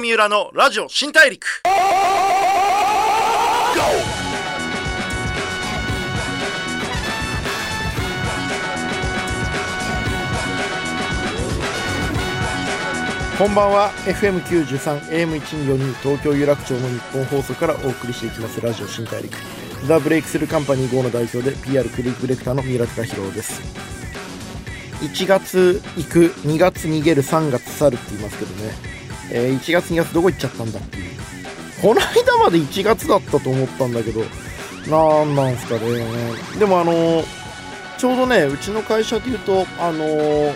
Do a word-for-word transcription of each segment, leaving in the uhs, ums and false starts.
三浦のラジオ新大陸。こんばんは。 エフエムきゅうじゅうさん エーエムせんひゃくよんじゅうに 東京有楽町の日本放送からお送りしていきますラジオ新大陸。ザ・ブレイクスルーカンパニー号の代表で ピーアール クリックディレクターの三浦貴博です。いちがつ行く、にがつ逃げる、さんがつ去るって言いますけどね、えー、いちがつにがつどこ行っちゃったんだっていう。この間までいちがつだったと思ったんだけど、なんなんすかね。でもあのー、ちょうどね、うちの会社でいうとあのー、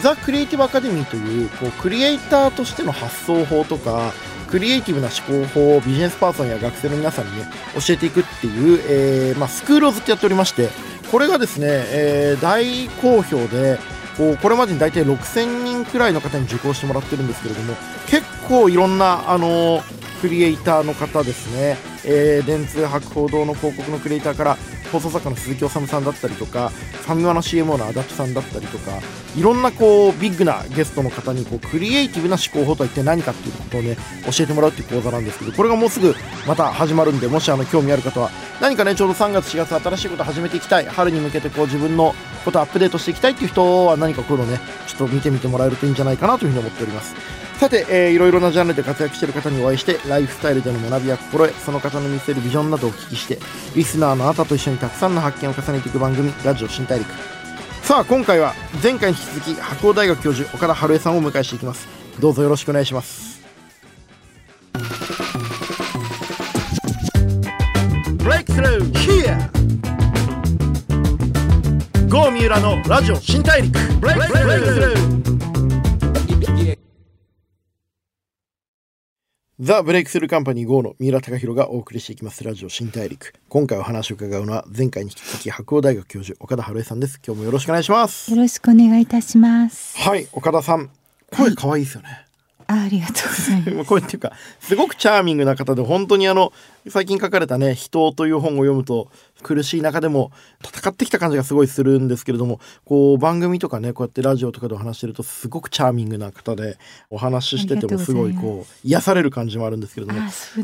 ザ・クリエイティブアカデミーという、こうクリエイターとしての発想法とかクリエイティブな思考法をビジネスパーソンや学生の皆さんにね教えていくっていう、えーまあ、スクールをずっとやっておりまして、これがですね、えー、大好評で、こうこれまでに大体ろくせんにんくらいの方に受講してもらってるんですけれども、結構いろんなあのー、クリエイターの方ですね、えー、電通博報堂の広告のクリエイターから放送作家の鈴木治さんだったりとか、ファミマの シーエムオー の足立さんだったりとか、いろんなこうビッグなゲストの方にこうクリエイティブな思考法とは一体何かっていうことをね教えてもらうっていう講座なんですけど、これがもうすぐまた始まるんで、もしあの興味ある方は何かね、ちょうどさんがつしがつ新しいことを始めていきたい、春に向けてこう自分のことをアップデートしていきたいっていう人は何かこういうのねちょっと見てみてもらえるといいんじゃないかなというふうに思っております。さて、えー、いろいろなジャンルで活躍している方にお会いして、ライフスタイルでの学びや心得、その方の見せるビジョンなどをお聞きして、リスナーのあなたと一緒にたくさんの発見を重ねていく番組ラジオ新大陸。さあ今回は前回に引き続き白鴎大学教授岡田晴恵さんをお迎えしていきます。どうぞよろしくお願いします。ブレイクスルー here 郷三浦のラジオ新大陸。ブレイクスルーザ・ブレイクスルーカンパニー号の三浦貴博がお送りしていきますラジオ新大陸。今回お話を伺うのは前回に引き続き白鴎大学教授岡田晴恵さんです。今日もよろしくお願いします。よろしくお願いいたします。はい、岡田さん声可愛いですよね、はい、あ, ありがとうございます声っていうかすごくチャーミングな方で、本当にあの最近書かれたね人という本を読むと苦しい中でも戦ってきた感じがすごいするんですけれども、こう番組とかねこうやってラジオとかでお話してるとすごくチャーミングな方で、お話ししててもすごいこう癒される感じもあるんですけれども、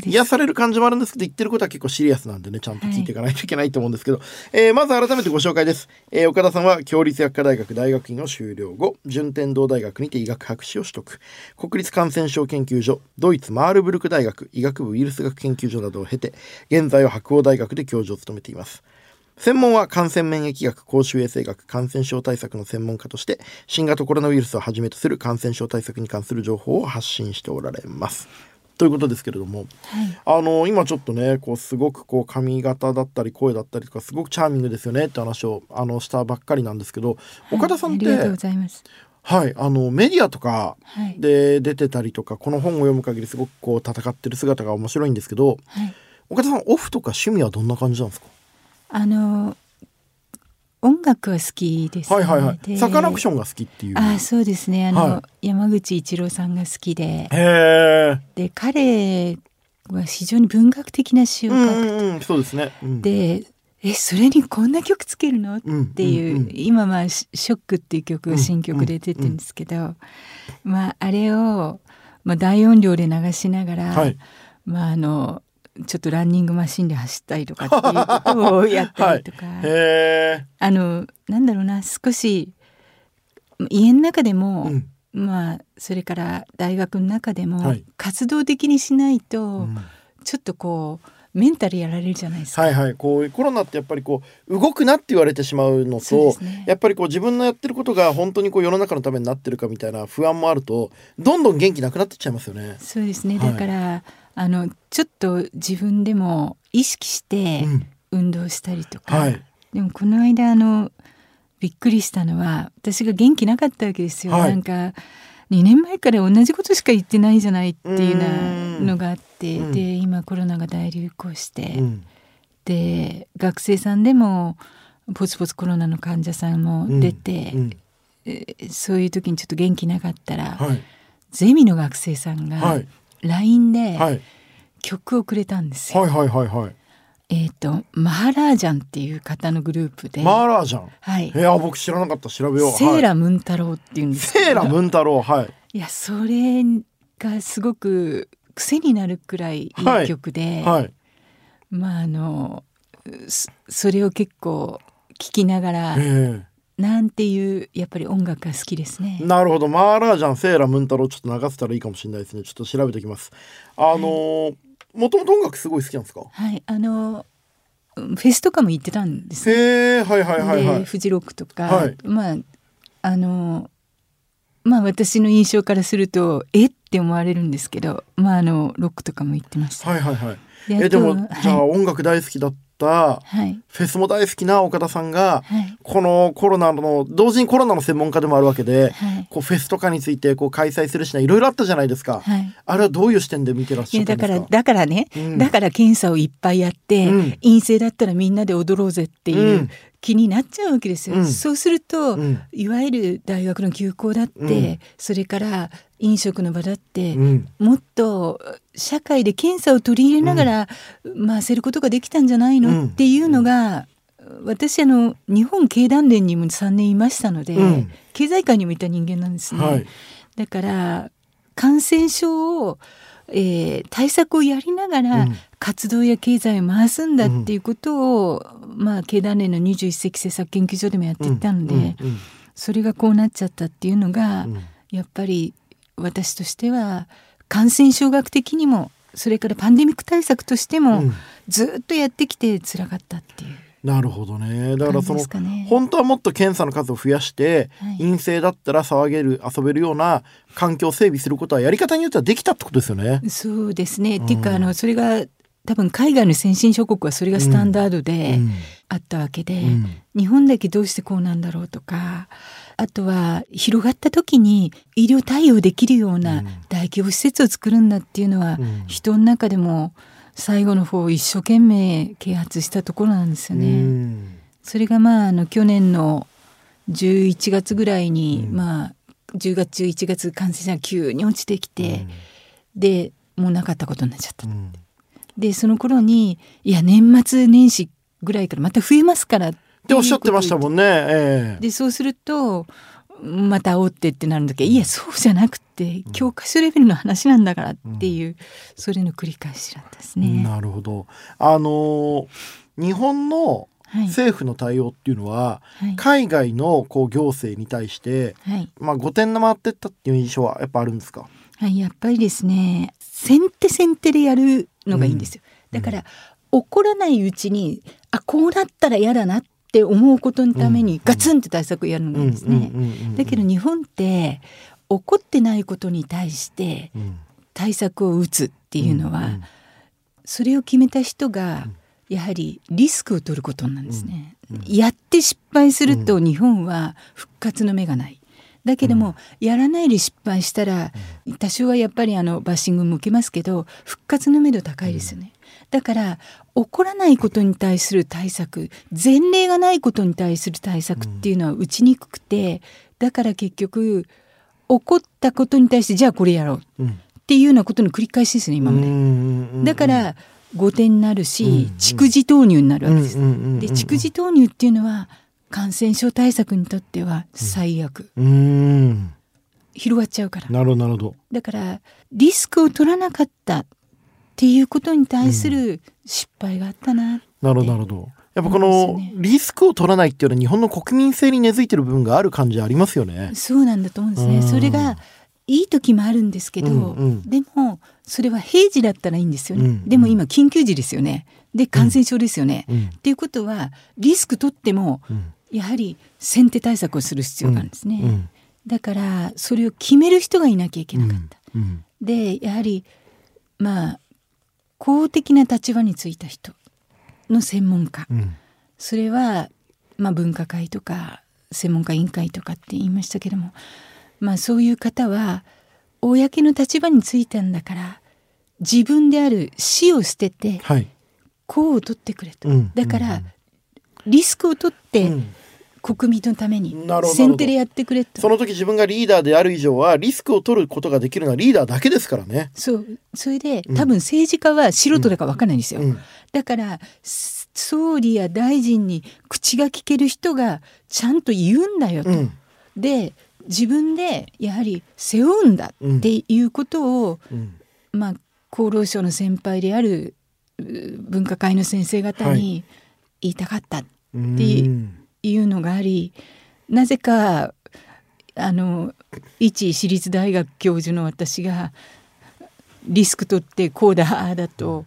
癒される感じもあるんですけど言ってることは結構シリアスなんでねちゃんと聞いていかないといけないと思うんですけど、はい、えー、まず改めてご紹介です、えー、岡田さんは共立薬科大学大学院を修了後、順天堂大学にて医学博士を取得、国立感染症研究所、ドイツマールブルク大学医学部ウイルス学研究所などを経て、現在は白鴎大学で教授を務めています。専門は感染免疫学、公衆衛生学、感染症対策の専門家として新型コロナウイルスをはじめとする感染症対策に関する情報を発信しておられますということですけれども、はい、あの今ちょっとねこうすごくこう髪型だったり声だったりとかすごくチャーミングですよねって話をあのしたばっかりなんですけど、岡田さんって、はい、ありがとうございます。はい、あのメディアとかで出てたりとか、はい、この本を読む限りすごくこう戦ってる姿が面白いんですけど、はい、岡田さんオフとか趣味はどんな感じなんですか？あの音楽は好きです、ね、はいはいはい、サカナクションが好きっていう。あ、そうですね、あの、はい、山口一郎さんが好きで、へで彼は非常に文学的な詩を書くと、うん、そうですね、うん、でえそれにこんな曲つけるのっていう、うんうんうん、今、まあ、ショックっていう曲が新曲で出てるんですけど、うんうんうん、まあ、あれを、まあ、大音量で流しながら、はい、まあ、あのちょっとランニングマシンで走ったりとかっていうことをやったりとか、はい、へあのなんだろうな、少し家の中でも、うん、まあそれから大学の中でも、はい、活動的にしないと、うん、ちょっとこうメンタルやられるじゃないですか。はいはい、こうコロナってやっぱりこう動くなって言われてしまうのと、う、ね、やっぱりこう自分のやってることが本当にこう世の中のためになってるかみたいな不安もあると、どんどん元気なくなってっちゃいますよね。そうですね、だから、はい、あのちょっと自分でも意識して運動したりとか、うん、はい、でもこの間あのびっくりしたのは、私が元気なかったわけですよ、はい、なんかにねんまえから同じことしか言ってないじゃないっていうなのがあって、で今コロナが大流行して、うん、で学生さんでもポツポツコロナの患者さんも出て、うんうん、そういう時にちょっと元気なかったら、はい、ゼミの学生さんが、はい、ライン で曲をくれたんですよ、はいはいはいはい、えっとマハラージャンっていう方のグループで、マハラージャン、はい、いや僕知らなかった、調べよう。セーラムン太郎っていうんですけど、セーラムン太郎、はい、いやそれがすごく癖になるくらいいい曲で、はいはい、まああのそれを結構聴きながら、えー、なんていうやっぱり音楽が好きですね。なるほど。マーラージャン、セーラムン太郎、ちょっと流せたらいいかもしれないですね。ちょっと調べてきます。あのもともと音楽すごい好きなんですか？はい、あのフェスとかも行ってたんですね。へー、はいはいはいはい。でフジロックとか、はい、まああのまあ、私の印象からするとえって思われるんですけど、まあ、あのロックとかも行ってました。はいはいはい。で、えでも、はい、じゃあ音楽大好きだった、はい、フェスも大好きな岡田さんが、はい、このコロナの同時にコロナの専門家でもあるわけで、はい、こうフェスとかについてこう開催するしないろいろあったじゃないですか、はい、あれはどういう視点で見てらっしゃったんですか？いやだからだからね、うん、だから検査をいっぱいやって、うん、陰性だったらみんなで踊ろうぜっていう、うん気になっちゃうわけですよ、うん、そうすると、うん、いわゆる大学の休校だって、うん、それから飲食の場だって、うん、もっと社会で検査を取り入れながら、うん、回せることができたんじゃないの、うん、っていうのが、私あの日本経団連にもさんねんいましたので、うん、経済界にもいた人間なんですね、はい、だから感染症を、えー、対策をやりながら、うん、活動や経済を回すんだっていうことを、うん、まあ、経団連のにじゅういっ世紀政策研究所でもやっていたので、うんうんうん、それがこうなっちゃったっていうのが、うん、やっぱり私としては感染症学的にもそれからパンデミック対策としても、うん、ずっとやってきて辛かったっていう。なるほどね。だからその、ね、本当はもっと検査の数を増やして、はい、陰性だったら騒げる遊べるような環境を整備することはやり方によってはできたってことですよね。そうですね、うん、っていうかあのそれが多分海外の先進諸国はそれがスタンダードであったわけで、うんうん、日本だけどうしてこうなんだろうとか、あとは広がった時に医療対応できるような大規模施設を作るんだっていうのは、うん、人の中でも最後の方一生懸命啓発したところなんですよね、うん、それがまああの去年のじゅういちがつぐらいに、うん、まあじゅうがつじゅういちがつ感染者が急に落ちてきて、うん、でもうなかったことになっちゃった、うん、でその頃にいや年末年始ぐらいからまた増えますからっておっしゃってましたもんね、えー、でそうするとまた煽ってってなるんだけど、いやそうじゃなくて教科書レベルの話なんだからっていう、うん、それの繰り返しだったですね。なるほど。あのー、日本の政府の対応っていうのは、はい、海外のこう行政に対して、はい、まあ、後手に回ってったっていう印象はやっぱあるんですか？はい、やっぱりですね、先手先手でやるのがいいんですよ、うん、だから、うん、怒らないうちにあこうなったら嫌だなって思うことのためにガツンって対策をやるのがいいんですね。だけど日本って怒ってないことに対して対策を打つっていうのは、うんうん、それを決めた人がやはりリスクを取ることなんですね、うんうん、やって失敗すると日本は復活の芽がない。だけども、うん、やらないで失敗したら多少はやっぱりあのバッシングも受けますけど復活のめど高いですよね、うん、だから起こらないことに対する対策、前例がないことに対する対策っていうのは打ちにくくて、だから結局起こったことに対してじゃあこれやろうっていうようなことの繰り返しですね今まで、うん、だから後手になるし、うん、蓄次投入になるわけです、うん、で蓄次投入っていうのは感染症対策にとっては最悪、うん、うーん広がっちゃうから。なるほどなるほど。だからリスクを取らなかったっていうことに対する失敗があったな、うん、なるほどなるほど。やっぱこのリスクを取らないっていうのは日本の国民性に根付いてる部分がある感じありますよね。そうなんだと思うんですね、うん、それがいい時もあるんですけど、うんうん、でもそれは平時だったらいいんですよね、うんうん、でも今緊急時ですよね、で感染症ですよね、うんうん、っていうことはリスク取っても、うん、やはり先手対策をする必要があるんですね、うんうん、だからそれを決める人がいなきゃいけなかった、うんうん、でやはりまあ公的な立場についた人の専門家、うん、それはまあ分科会とか専門家委員会とかって言いましたけども、まあそういう方は公の立場についたんだから自分である死を捨てて、はい、功を取ってくれと、うん、だからリスクを取って、うん、国民のために先手でやってくれと。その時自分がリーダーである以上はリスクを取ることができるのはリーダーだけですからね。そう。それで、うん、多分政治家は素人だから分からないんですよ、うん、だから総理や大臣に口が利ける人がちゃんと言うんだよと、うん、で自分でやはり背負うんだっていうことを、うんうん、まあ厚労省の先輩である分科会の先生方に言いたかったっていうのがあり、はい、なぜかあの一私立大学教授の私がリスク取ってこうだだと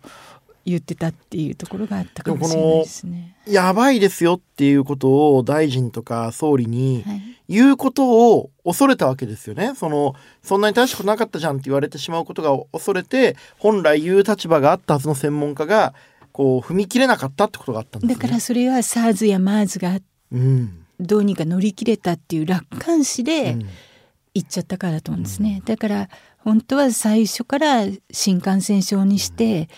言ってたっていうところがあったかもしれないですね。このやばいですよっていうことを大臣とか総理に言うことを恐れたわけですよね。そのそんなに正しくなかったじゃんって言われてしまうことが恐れて、本来言う立場があったはずの専門家がこう踏み切れなかったってことがあったんですね。だからそれは SARS や MERS がどうにか乗り切れたっていう楽観視で言っちゃったからだと思うんですね、うん、だから本当は最初から新感染症にして、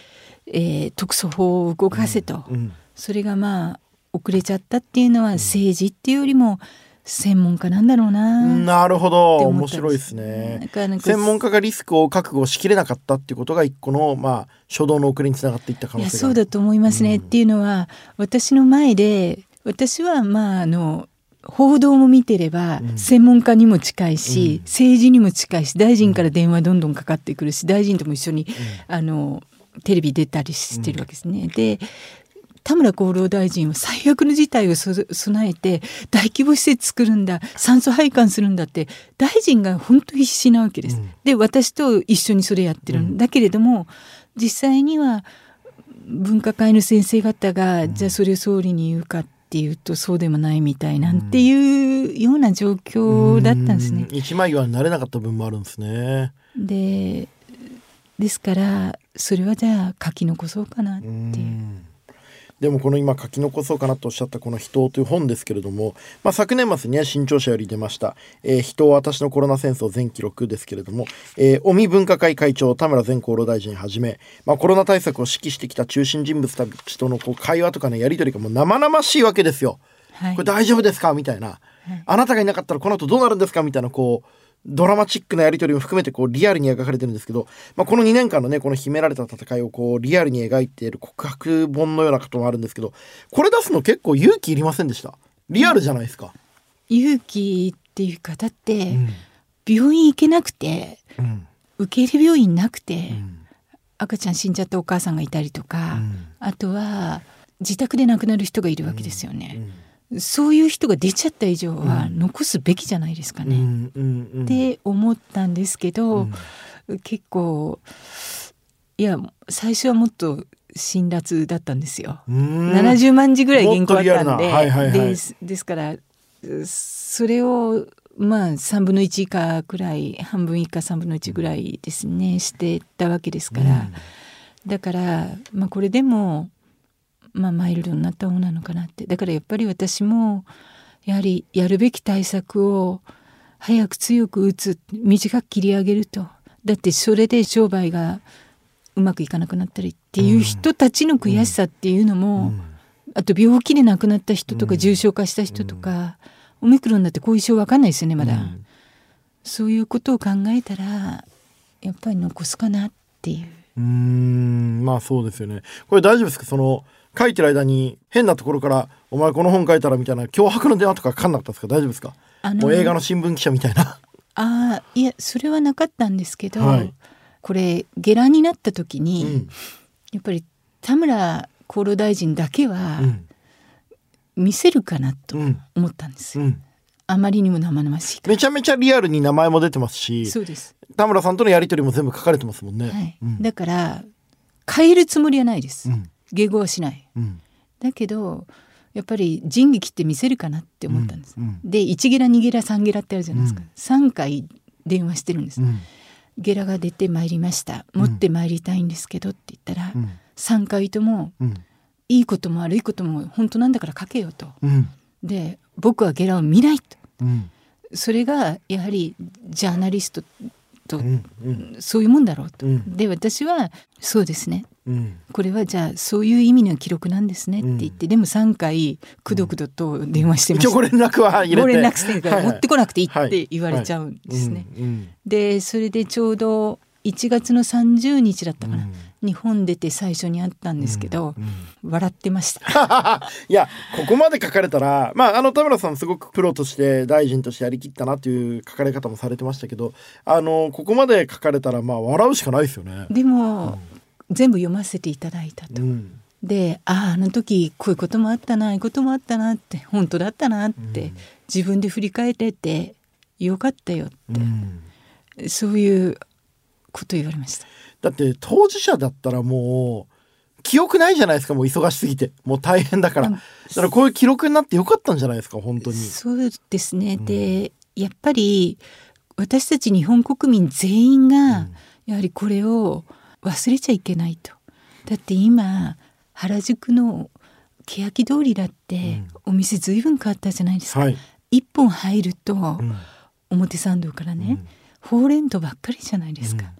うんえー、特措法を動かせと、うんうん、それがまあ遅れちゃったっていうのは政治っていうよりも専門家なんだろうな、うん、なるほど面白いですね。なんかなんか専門家がリスクを覚悟しきれなかったっていうことが一個の、まあ、初動の遅れにつながっていった可能性がある。いやそうだと思いますね、うん、っていうのは私の前で私はまああの報道も見てれば専門家にも近いし、うん、政治にも近いし、大臣から電話どんどんかかってくるし、大臣とも一緒に、うん、あのテレビ出たりしてるわけですね、うん、で田村厚労大臣は最悪の事態をそ備えて大規模施設作るんだ、酸素配管するんだって大臣が本当必死なわけです、うん、で私と一緒にそれやってるんだけれども、実際には分科会の先生方が、うん、じゃあそれを総理に言うかっていうとそうでもないみたいなんていうような状況だったんですね。一枚岩になれなかった分もあるんですね。で、ですからそれはじゃあ書き残そうかなっていう、うんでもこの今書き残そうかなとおっしゃったこの人という本ですけれども、まあ、昨年末には新潮社より出ました、えー、人は私のコロナ戦争全記録ですけれども、えー、尾身分科会会長田村前厚労大臣はじめ、まあ、コロナ対策を指揮してきた中心人物たちとのこう会話とかのやり取りがもう生々しいわけですよ、はい、これ大丈夫ですかみたいな、はい、あなたがいなかったらこの後どうなるんですかみたいなこうドラマチックなやり取りも含めてこうリアルに描かれてるんですけど、まあ、このにねんかんのねこの秘められた戦いをこうリアルに描いている告白本のようなこともあるんですけど、これ出すの結構勇気いりませんでした？リアルじゃないですか。勇気っていうかだって、うん、病院行けなくて、うん、受け入れ病院なくて、うん、赤ちゃん死んじゃったお母さんがいたりとか、うん、あとは自宅で亡くなる人がいるわけですよね、うんうん、そういう人が出ちゃった以上は残すべきじゃないですかね、うんうんうん、って思ったんですけど、うん、結構いや最初はもっと辛辣だったんですよ。ななじゅうまんじぐらい原稿あったんで、はいはいはい、です、ですからそれをまあさんぶんのいち以下くらい、半分以下さんぶんのいちぐらいですねしてったわけですから、うん、だから、まあ、これでもまあ、マイルドになった方なのかなって。だからやっぱり私もやはりやるべき対策を早く強く打つ、短く切り上げると、だってそれで商売がうまくいかなくなったりっていう人たちの悔しさっていうのも、うん、あと病気で亡くなった人とか重症化した人とか、うん、オミクロンだって後遺症分かんないですよねまだ、うん、そういうことを考えたらやっぱり残すかなっていう。うーんまあそうですよね。これ大丈夫ですか？その書いてる間に変なところからお前この本書いたらみたいな脅迫の電話とかかんなかったですか？大丈夫ですか？あのもう映画の新聞記者みたいな。あいやそれはなかったんですけど、はい、これ下落になった時に、うん、やっぱり田村厚労大臣だけは見せるかなと思ったんですよ、うんうん、あまりにも生々しいから。めちゃめちゃリアルに名前も出てますし、そうです田村さんとのやり取りも全部書かれてますもんね、はいうん、だから変えるつもりはないです、うん下語はしない、うん、だけどやっぱり人劇って見せるかなって思ったんです、うんうん、でいちゲラにゲラさんゲラってあるじゃないですか、うん、さんかい電話してるんです、うん、ゲラが出てまいりました持ってまいりたいんですけどって言ったら、うん、さんかいとも、うん、いいことも悪いことも本当なんだから書けよと、うん、で僕はゲラを見ないと、うん、それがやはりジャーナリストと、うんうん、そういうもんだろうと、うん、で私はそうですねうん、これはじゃあそういう意味の記録なんですねって言って、うん、でもさんかいくどくどと電話してました、うん、一応ご連絡は入れてご連絡してるから持ってこなくていいって言われちゃうんですね、はいはいはいうんうん、でそれでちょうどいちがつのさんじゅうにちだったかな、うん、日本出て最初にあったんですけど、うんうん、笑ってましたいや、ここまで書かれたら、まあ、あの田村さんすごくプロとして大臣としてやりきったなという書かれ方もされてましたけど、あのここまで書かれたらまあ笑うしかないですよね。でも、うん、全部読ませていただいたと、うん、で、ああ、あの時こういうこともあったな、こういうこともあったなって、本当だったなって、うん、自分で振り返れてよかったよって、うん、そういうこと言われました。だって当事者だったらもう記憶ないじゃないですか、もう忙しすぎて、もう大変だから。だからこういう記録になってよかったんじゃないですか、本当に。そうですね、うん、でやっぱり私たち日本国民全員がやはりこれを忘れちゃいけないと。だって今原宿の欅通りだってお店ずいぶん変わったじゃないですか、うん、はい、いっぽん入ると、うん、表参道からね、うん、ほうれん草ばっかりじゃないですか、うん、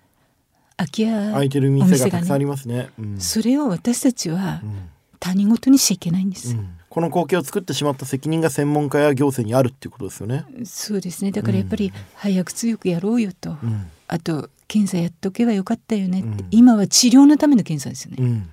空き家、空いてる店がたくさんありますね、うん、それを私たちは他人事にしちゃいけないんです、うん、この光景を作ってしまった責任が専門家や行政にあるっていうことですよね。そうですね、だからやっぱり早く強くやろうよと、うん、あと検査やっとけばよかったよねって、うん、今は治療のための検査ですよね、うん、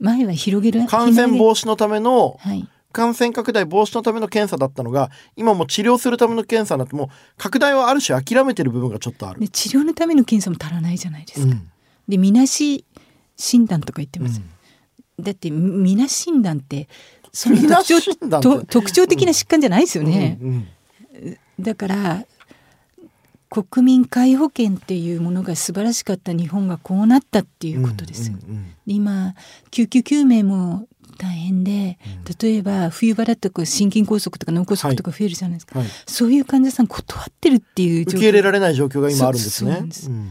前は広げる感染防止のための、はい、感染拡大防止のための検査だったのが、今も治療するための検査になって、もう拡大はある種諦めてる部分がちょっとある。で治療のための検査も足らないじゃないですか、うん、でみなし診断とか言ってます、うん、だってみなし診断ってその特徴、診断って特徴的な疾患じゃないですよね、うんうんうん、だから国民皆保険っていうものが素晴らしかった日本がこうなったっていうことです、うんうんうん、で今救急救命も大変で、例えば冬場だと心筋梗塞とか脳梗塞とか増えるじゃないですか、はいはい、そういう患者さん断ってるっていう状況、受け入れられない状況が今あるんですね。 そ, う そ, う そ, う、うん、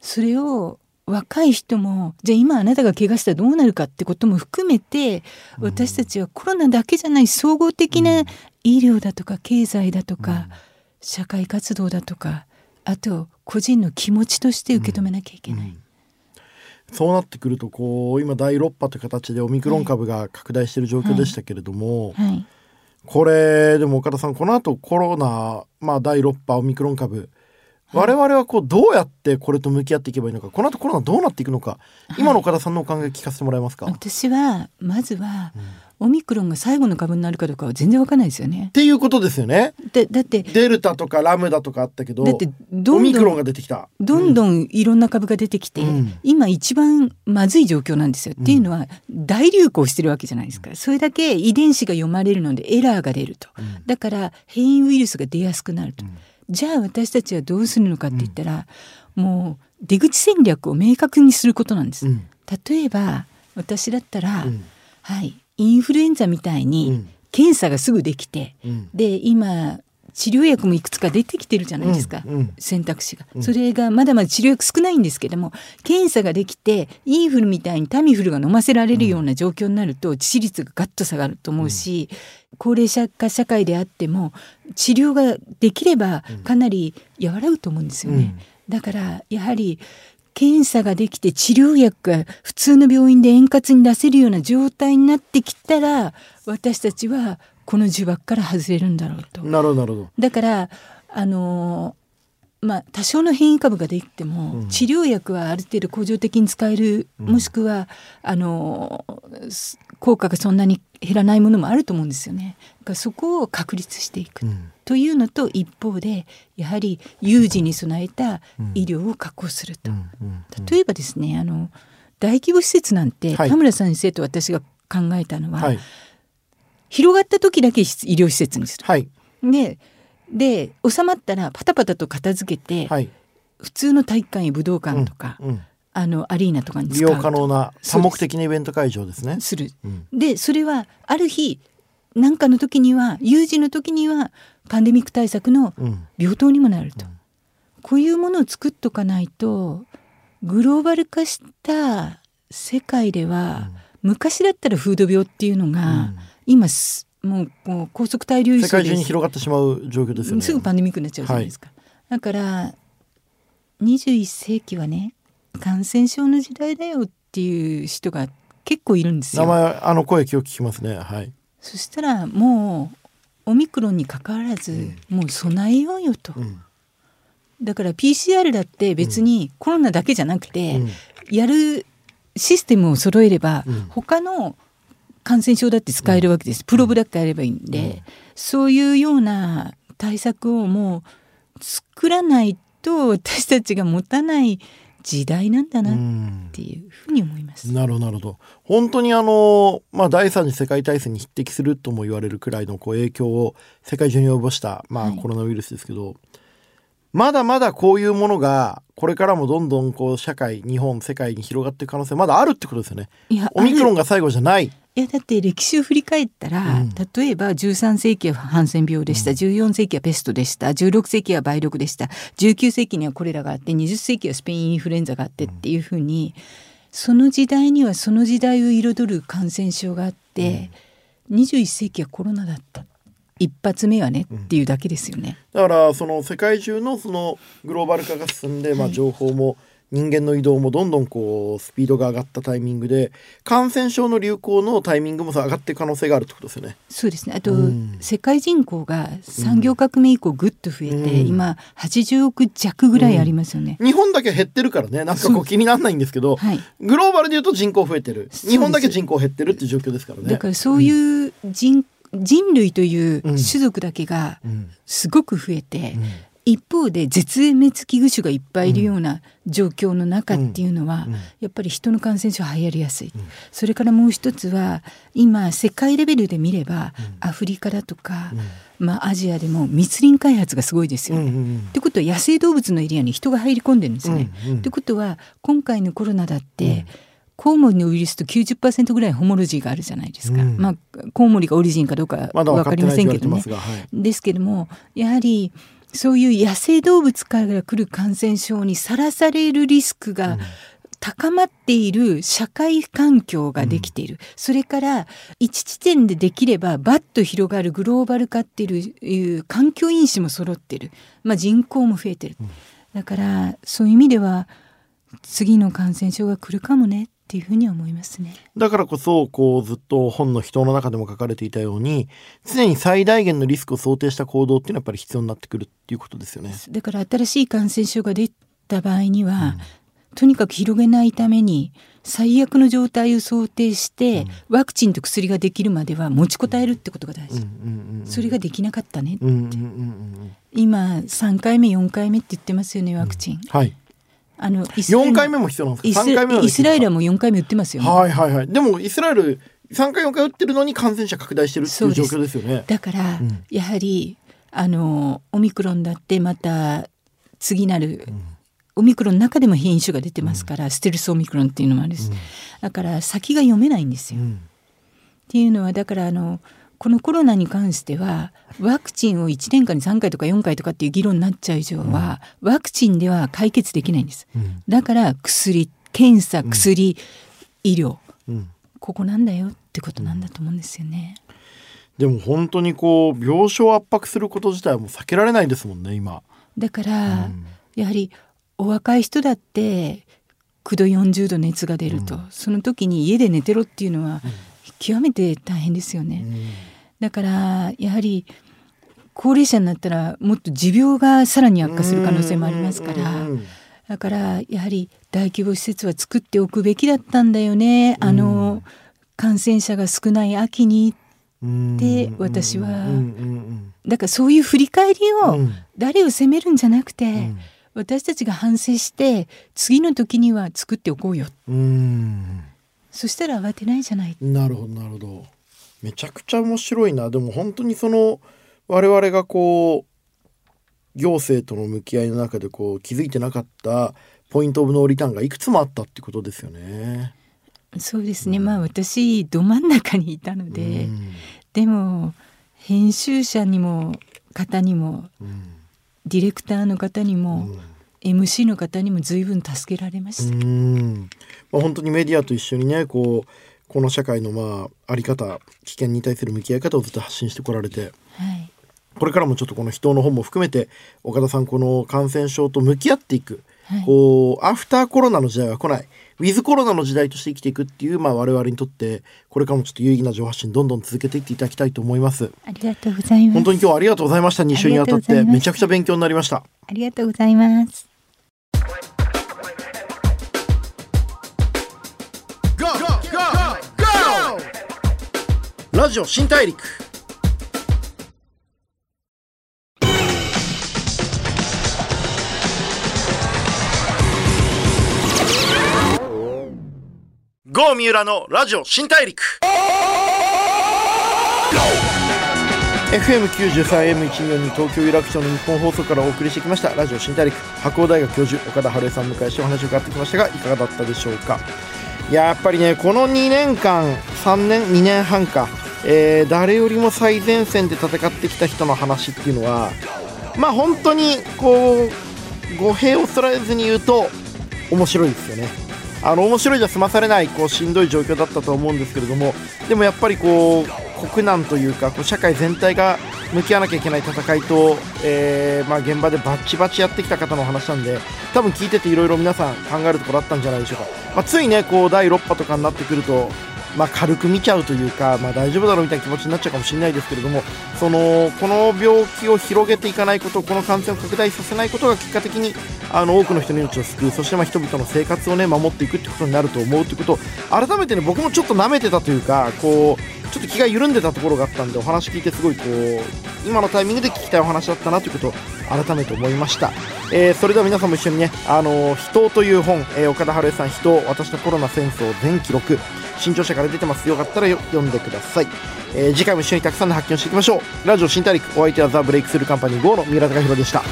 それを若い人も、じゃあ今あなたが怪我したらどうなるかってことも含めて、私たちはコロナだけじゃない総合的な医療だとか経済だとか、うん、社会活動だとか、あと個人の気持ちとして受け止めなきゃいけない、うんうん、そうなってくると、こう今だいろく波という形でオミクロン株が拡大している状況でしたけれども、はいはいはい、これでも岡田さん、この後コロナ、まあ、だいろく波オミクロン株、はい、我々はこうどうやってこれと向き合っていけばいいのか、この後コロナどうなっていくのか、今の岡田さんのお考え聞かせてもらえますか。はい、私はまずは、うん、オミクロンが最後の株になるかどうかは全然わからないですよねっていうことですよね。でだってデルタとかラムダとかあったけど、だってどんどんオミクロンが出てきた、どんどんいろんな株が出てきて、うん、今一番まずい状況なんですよ、うん、っていうのは大流行してるわけじゃないですか。それだけ遺伝子が読まれるのでエラーが出ると、うん、だから変異ウイルスが出やすくなると、うん、じゃあ私たちはどうするのかって言ったら、うん、もう出口戦略を明確にすることなんです、うん、例えば私だったら、うん、はい、インフルエンザみたいに検査がすぐできて、うん、で今治療薬もいくつか出てきてるじゃないですか、うんうん、選択肢が、それがまだまだ治療薬少ないんですけども、検査ができてインフルみたいにタミフルが飲ませられるような状況になると致死率がガッと下がると思うし、うん、高齢者化社会であっても治療ができればかなり和らぐと思うんですよね、うん、だからやはり検査ができて治療薬が普通の病院で円滑に出せるような状態になってきたら、私たちはこの呪縛から外れるんだろうと。なるほどなるほど。だからあのー、まあ多少の変異株ができても、うん、治療薬はある程度恒常的に使える、うん、もしくはあのー、効果がそんなに減らないものもあると思うんですよね。だからそこを確立していく、うん、というのと一方で、やはり有事に備えた医療を確保すると、うんうんうん、例えばですね、あの大規模施設なんて、はい、田村先生と私が考えたのは、はい、広がった時だけ医療施設にする、はい、で, で収まったらパタパタと片付けて、はい、普通の体育館や武道館とか、うんうん、あのアリーナとかに使うと、利用可能な多目的なイベント会場ですね。する、うん、でそれはある日何かの時には、有事の時にはパンデミック対策の病棟にもなると、うん、こういうものを作っとかないと、グローバル化した世界では、うん、昔だったらフード病っていうのが、うん、今もうこう高速大流行で世界中に広がってしまう状況ですよね。すぐパンデミックになっちゃうじゃないですか、はい、だからにじゅういっせいきはね、感染症の時代だよっていう人が結構いるんですよ。名前、あの声今日聞きますね、はい、そしたらもうオミクロンにかかわらず、うん、もう備えようよと、うん、だから ピーシーアール だって別にコロナだけじゃなくて、うん、やるシステムを揃えれば、うん、他の感染症だって使えるわけです、うん、プロブだけやればいいんで、うん、そういうような対策をもう作らないと私たちが持たない時代なんだなっていうふうに思います。なるほどなるほど。本当にあの、まあ、第三次世界大戦に匹敵するとも言われるくらいのこう影響を世界中に及ぼした、まあ、コロナウイルスですけど、はい、まだまだこういうものがこれからもどんどんこう社会、日本、世界に広がっていく可能性まだあるってことですよね。いや、オミクロンが最後じゃない。いやだって歴史を振り返ったら、うん、例えばじゅうさんせいきはハンセン病でした、うん、じゅうよんせいきはペストでした、じゅうろくせいきは梅毒でした、じゅうきゅうせいきにはこれらがあって、にじゅっせいきはスペインインフルエンザがあってっていうふうに、その時代にはその時代を彩る感染症があって、うん、にじゅういっせいきはコロナだった一発目はねっていうだけですよね、うん、だからその世界中のそのグローバル化が進んで、まあ、情報も人間の移動もどんどんこうスピードが上がったタイミングで感染症の流行のタイミングもさ上がっていく可能性があるってことですよね。そうですね。あと、うん、世界人口が産業革命以降ぐっと増えて、うん、今はちじゅうおくじゃくぐらいありますよね、うん、日本だけ減ってるからね、なんかこう気にならないんですけど、はい、グローバルでいうと人口増えてる、日本だけ人口減ってるっていう状況ですからね。だからそういう人口、うん人類という種族だけがすごく増えて、うんうん、一方で絶滅危惧種がいっぱいいるような状況の中っていうのは、うんうん、やっぱり人の感染症は流行りやすい、うん、それからもう一つは今世界レベルで見れば、うん、アフリカだとか、うんまあ、アジアでも密林開発がすごいですよね、うんうんうん、ってことは野生動物のエリアに人が入り込んでるんですね、うんうん、ってことは今回のコロナだって、うんコウモリのウイルスと きゅうじゅっパーセント ぐらいホモロジーがあるじゃないですか、うんまあ、コウモリがオリジンかどうか分かりませんけどね、はい、ですけどもやはりそういう野生動物から来る感染症にさらされるリスクが高まっている社会環境ができている、うん、それから一地点でできればバッと広がるグローバル化っていう環境因子も揃っている、まあ、人口も増えてる、うん、だからそういう意味では次の感染症が来るかもねっていうふうに思いますね。だからこそこうずっと本の人の中でも書かれていたように常に最大限のリスクを想定した行動っていうのはやっぱり必要になってくるっていうことですよね。だから新しい感染症が出た場合には、うん、とにかく広げないために最悪の状態を想定して、うん、ワクチンと薬ができるまでは持ちこたえるってことが大事、うんうんうん、それができなかったねって、うんうんうんうん、今さんかいめよんかいめって言ってますよねワクチン、うん、はいあのよんかいめも必要なんですか？さんかいめはイスラエルはもうよんかいめ打ってますよね、はいはいはい、でもイスラエルさんかいよんかい打ってるのに感染者拡大してるっていう状況ですよね。だから、うん、やはりあのオミクロンだってまた次なる、うん、オミクロンの中でも変異種が出てますから、うん、ステルスオミクロンっていうのもあるし、うん、だから先が読めないんですよ、うん、っていうのはだからあのこのコロナに関してはワクチンをいちねんかんにさんかいとかよんかいとかっていう議論になっちゃう以上は、うん、ワクチンでは解決できないんです、うん、だから薬検査薬、うん、医療、うん、ここなんだよってことなんだと思うんですよね、うん、でも本当にこう病床を圧迫すること自体はもう避けられないですもんね今だから、うん、やはりお若い人だってきゅうどよんじゅうど熱が出ると、うん、その時に家で寝てろっていうのは、うん極めて大変ですよね、うん、だからやはり高齢者になったらもっと持病がさらに悪化する可能性もありますから、うんうん、だからやはり大規模施設は作っておくべきだったんだよね、うん、あの感染者が少ない秋にって私は、うんうん、だからそういう振り返りを誰を責めるんじゃなくて、うん、私たちが反省して次の時には作っておこうよ、うんそしたら慌てないじゃない。なるほどなるほど。めちゃくちゃ面白いな。でも本当にその我々がこう行政との向き合いの中でこう気づいてなかったポイントオブノーリターンがいくつもあったってことですよね。そうですね、うん、まあ私ど真ん中にいたので、うん、でも編集者にも方にも、うん、ディレクターの方にも、うんエムシー の方にも随分助けられました。うん、まあ、本当にメディアと一緒にねこうこの社会のまああり方危険に対する向き合い方をずっと発信してこられて、はい、これからもちょっとこの人の本も含めて岡田さんこの感染症と向き合っていく、はい、こうアフターコロナの時代は来ないウィズコロナの時代として生きていくっていう、まあ、我々にとってこれからもちょっと有意義な情報発信どんどん続けていっていただきたいと思います。ありがとうございます。本当に今日はありがとうございました。に週にわたってめちゃくちゃ勉強になりました。ありがとうございます。ラジオ新大陸。郷三浦のラジオ新大陸。エフエムきゅうじゅうさん エーエムいちにーよんに 東京有楽町の日本放送からお送りしてきましたラジオ新大陸。白鴎大学教授岡田晴恵さんを迎えしてお話を伺ってきましたが、いかがだったでしょうか。いや、やっぱりね、このにねんかん、さんねん、にねんはんか、えー、誰よりも最前線で戦ってきた人の話っていうのは、まあ本当にこう語弊を恐れずに言うと面白いですよね。あの面白いじゃ済まされない、こうしんどい状況だったと思うんですけれども、でもやっぱりこう国難というか、こう社会全体が向き合わなきゃいけない戦いと、えーまあ、現場でバチバチやってきた方の話なんで、多分聞いてていろいろ皆さん考えるところあったんじゃないでしょうか。まあ、ついねこうだいろっぱとかになってくると、まあ、軽く見ちゃうというか、まあ、大丈夫だろうみたいな気持ちになっちゃうかもしれないですけれども、そのこの病気を広げていかないこと、この感染を拡大させないことが結果的にあの多くの人の命を救う、そしてまあ人々の生活を、ね、守っていくということになると思うということを改めて、ね、僕もちょっと舐めてたというか、こうちょっと気が緩んでたところがあったんで、お話聞いてすごいこう今のタイミングで聞きたいお話だったなということを改めて思いました。えー、それでは皆さんも一緒にね、あの人という本、えー、岡田晴恵さん、人、私のコロナ戦争全記録、新潮社から出てます。よかったら読んでください。えー、次回も一緒にたくさんの発見をしていきましょう。ラジオ新大陸、お相手はザ・ブレイクスルーカンパニーゴーの三浦貴大でした。